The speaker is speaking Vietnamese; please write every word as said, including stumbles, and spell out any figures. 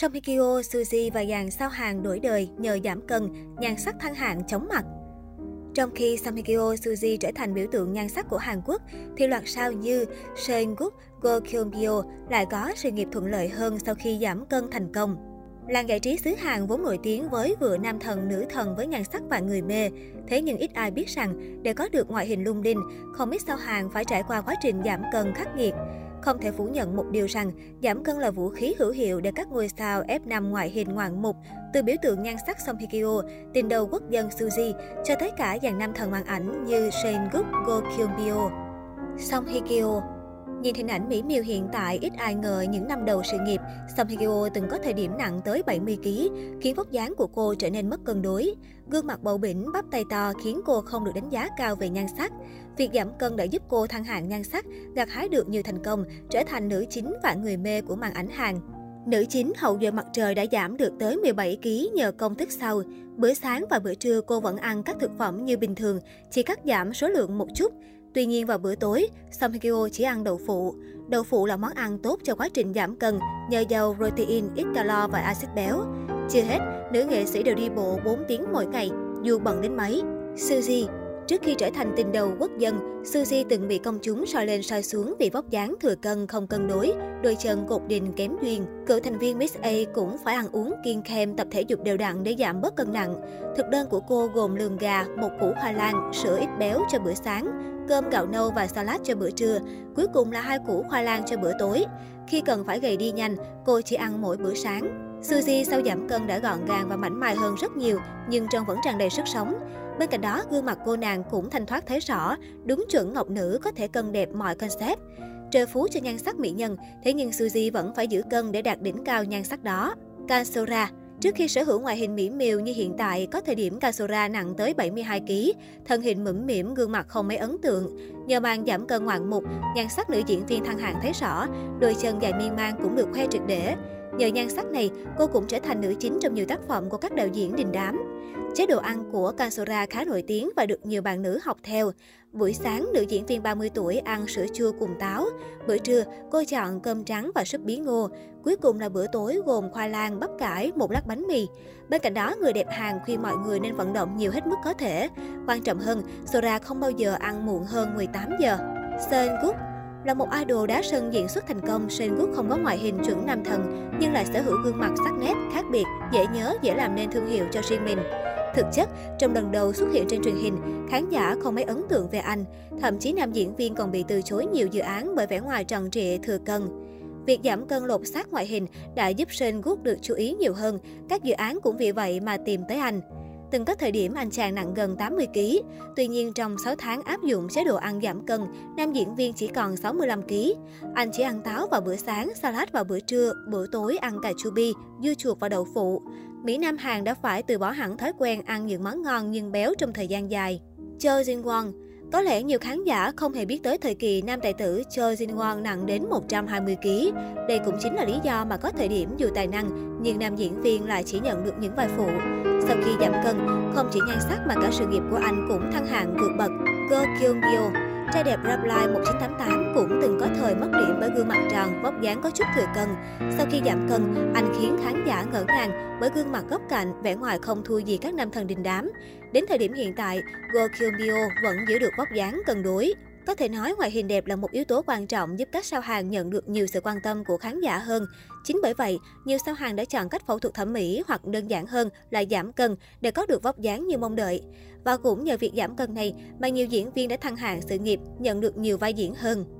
Song Hye Kyo, Suzy và dàn sao hàng đổi đời nhờ giảm cân, nhan sắc thăng hạng chóng mặt. Trong khi Song Hye Kyo, Suzy trở thành biểu tượng nhan sắc của Hàn Quốc, thì loạt sao như Seung-gook, Go Kyung-pyo lại có sự nghiệp thuận lợi hơn sau khi giảm cân thành công. Làng giải trí xứ Hàn vốn nổi tiếng với vừa nam thần nữ thần với nhan sắc và người mê. Thế nhưng ít ai biết rằng, để có được ngoại hình lung linh, không ít sao Hàn phải trải qua quá trình giảm cân khắc nghiệt. Không thể phủ nhận một điều rằng, giảm cân là vũ khí hữu hiệu để các ngôi sao ép năm ngoại hình ngoạn mục, từ biểu tượng nhan sắc Song Hye Kyo, tình đầu quốc dân Suzy, cho tới cả dàn nam thần màn ảnh như Seung-gook, Go Kyung-pyo. Song Hye Kyo. Nhìn hình ảnh mỹ miều hiện tại, ít ai ngờ những năm đầu sự nghiệp, Song Hye Kyo từng có thời điểm nặng tới bảy mươi ki lô gam, khiến vóc dáng của cô trở nên mất cân đối. Gương mặt bầu bĩnh, bắp tay to khiến cô không được đánh giá cao về nhan sắc. Việc giảm cân đã giúp cô thăng hạng nhan sắc, gặt hái được nhiều thành công, trở thành nữ chính và người mê của màn ảnh Hàn. Nữ chính hậu duệ mặt trời đã giảm được tới mười bảy ki lô gam nhờ công thức sau. Bữa sáng và bữa trưa cô vẫn ăn các thực phẩm như bình thường, chỉ cắt giảm số lượng một chút. Tuy nhiên vào bữa tối, Song Hye Kyo chỉ ăn đậu phụ. Đậu phụ là món ăn tốt cho quá trình giảm cân, nhờ giàu protein, ít calo và axit béo. Chưa hết, nữ nghệ sĩ đều đi bộ bốn tiếng mỗi ngày, dù bận đến mấy. Suzy. Trước khi trở thành tình đầu quốc dân, Suzy từng bị công chúng soi lên soi xuống vì vóc dáng thừa cân không cân đối, đôi chân cột đình kém duyên. Cựu thành viên Miss A cũng phải ăn uống kiêng khem, tập thể dục đều đặn để giảm bớt cân nặng. Thực đơn của cô gồm lườn gà, một củ khoai lang, sữa ít béo cho bữa sáng, cơm gạo nâu và salad cho bữa trưa, cuối cùng là hai củ khoai lang cho bữa tối. Khi cần phải gầy đi nhanh, cô chỉ ăn mỗi bữa sáng. Suzy sau giảm cân đã gọn gàng và mảnh mai hơn rất nhiều, nhưng trông vẫn tràn đầy sức sống. Bên cạnh đó, gương mặt cô nàng cũng thanh thoát thấy rõ, đúng chuẩn ngọc nữ có thể cân đẹp mọi concept. Trời phú cho nhan sắc mỹ nhân, thế nhưng Suzy vẫn phải giữ cân để đạt đỉnh cao nhan sắc đó. Casora. Trước khi sở hữu ngoại hình mỹ miều như hiện tại, có thời điểm Casora nặng tới bảy mươi hai ki lô gam, thân hình mũm mĩm, gương mặt không mấy ấn tượng. Nhờ màn giảm cân ngoạn mục, nhan sắc nữ diễn viên thăng hạng thấy rõ, đôi chân dài miên man cũng được khoe triệt để. Nhờ nhan sắc này, cô cũng trở thành nữ chính trong nhiều tác phẩm của các đạo diễn đình đám. Chế độ ăn của Casora khá nổi tiếng và được nhiều bạn nữ học theo. Buổi sáng, nữ diễn viên ba mươi tuổi ăn sữa chua cùng táo. Bữa trưa, cô chọn cơm trắng và súp bí ngô. Cuối cùng là bữa tối gồm khoai lang, bắp cải, một lát bánh mì. Bên cạnh đó, người đẹp Hàn khuyên mọi người nên vận động nhiều hết mức có thể. Quan trọng hơn, Casora không bao giờ ăn muộn hơn mười tám giờ. Seung-gook. Là một idol đá sân diễn xuất thành công, Seung-gook không có ngoại hình chuẩn nam thần, nhưng lại sở hữu gương mặt sắc nét, khác biệt, dễ nhớ, dễ làm nên thương hiệu cho riêng mình. Thực chất, trong lần đầu xuất hiện trên truyền hình, khán giả không mấy ấn tượng về anh. Thậm chí nam diễn viên còn bị từ chối nhiều dự án bởi vẻ ngoài tròn trịa, thừa cân. Việc giảm cân lột xác ngoại hình đã giúp Seung-gook được chú ý nhiều hơn. Các dự án cũng vì vậy mà tìm tới anh. Từng có thời điểm anh chàng nặng gần tám mươi ki lô gam, tuy nhiên trong sáu tháng áp dụng chế độ ăn giảm cân, nam diễn viên chỉ còn sáu mươi lăm ki lô gam. Anh chỉ ăn táo vào bữa sáng, salad vào bữa trưa, bữa tối ăn cà chua bi, dưa chuột và đậu phụ. Mỹ Nam Hàn đã phải từ bỏ hẳn thói quen ăn những món ngon nhưng béo trong thời gian dài. Jo Jin-woong. Có lẽ nhiều khán giả không hề biết tới thời kỳ nam tài tử Jo Jin-woong nặng đến một trăm hai mươi ki lô gam. Đây cũng chính là lý do mà có thời điểm dù tài năng, nhưng nam diễn viên lại chỉ nhận được những vai phụ. Sau khi giảm cân, không chỉ nhan sắc mà cả sự nghiệp của anh cũng thăng hạng vượt bậc. Go Kyung-pyo. Trai đẹp rap line một chín tám tám cũng từng có thời mất điểm bởi gương mặt tròn, vóc dáng có chút thừa cân. Sau khi giảm cân, anh khiến khán giả ngỡ ngàng bởi gương mặt góc cạnh, vẻ ngoài không thua gì các nam thần đình đám. Đến thời điểm hiện tại, Go Kyung-pyo vẫn giữ được vóc dáng cân đối. Có thể nói ngoại hình đẹp là một yếu tố quan trọng giúp các sao Hàn nhận được nhiều sự quan tâm của khán giả hơn. Chính bởi vậy, nhiều sao Hàn đã chọn cách phẫu thuật thẩm mỹ hoặc đơn giản hơn là giảm cân để có được vóc dáng như mong đợi. Và cũng nhờ việc giảm cân này mà nhiều diễn viên đã thăng hạng sự nghiệp, nhận được nhiều vai diễn hơn.